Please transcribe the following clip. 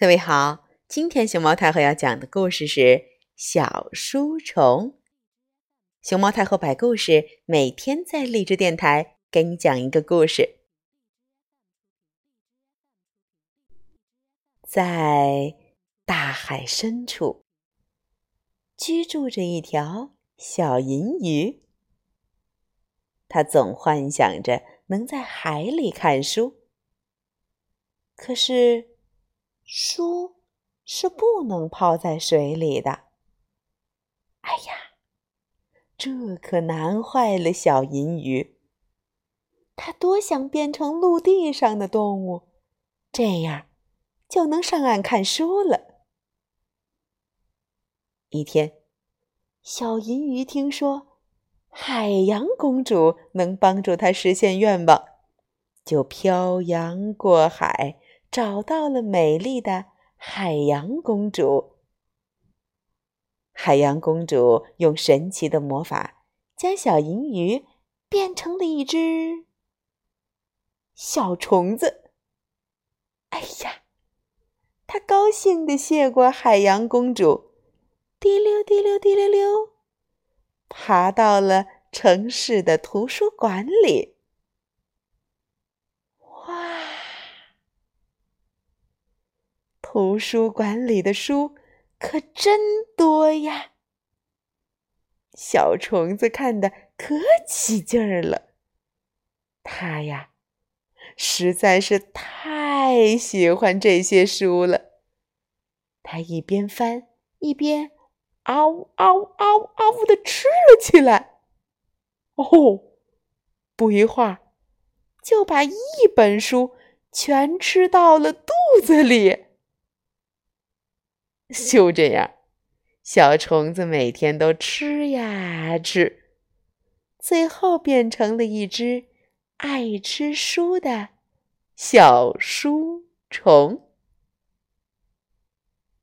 各位好，今天熊猫太后要讲的故事是小书虫。熊猫太后摆故事，每天在荔枝电台给你讲一个故事。在大海深处，居住着一条小银鱼，它总幻想着能在海里看书，可是书是不能泡在水里的。哎呀，这可难坏了小银鱼。它多想变成陆地上的动物，这样就能上岸看书了。一天，小银鱼听说海洋公主能帮助她实现愿望，就漂洋过海找到了美丽的海洋公主。海洋公主用神奇的魔法，将小银鱼变成了一只小虫子。哎呀，她高兴地谢过海洋公主，滴溜滴溜滴溜溜，爬到了城市的图书馆里。图书馆里的书可真多呀，小虫子看得可起劲儿了。它呀，实在是太喜欢这些书了。它一边翻一边嗷嗷嗷嗷地吃了起来。哦，不一会儿就把一本书全吃到了肚子里。就这样，小虫子每天都吃呀吃，最后变成了一只爱吃书的小书虫。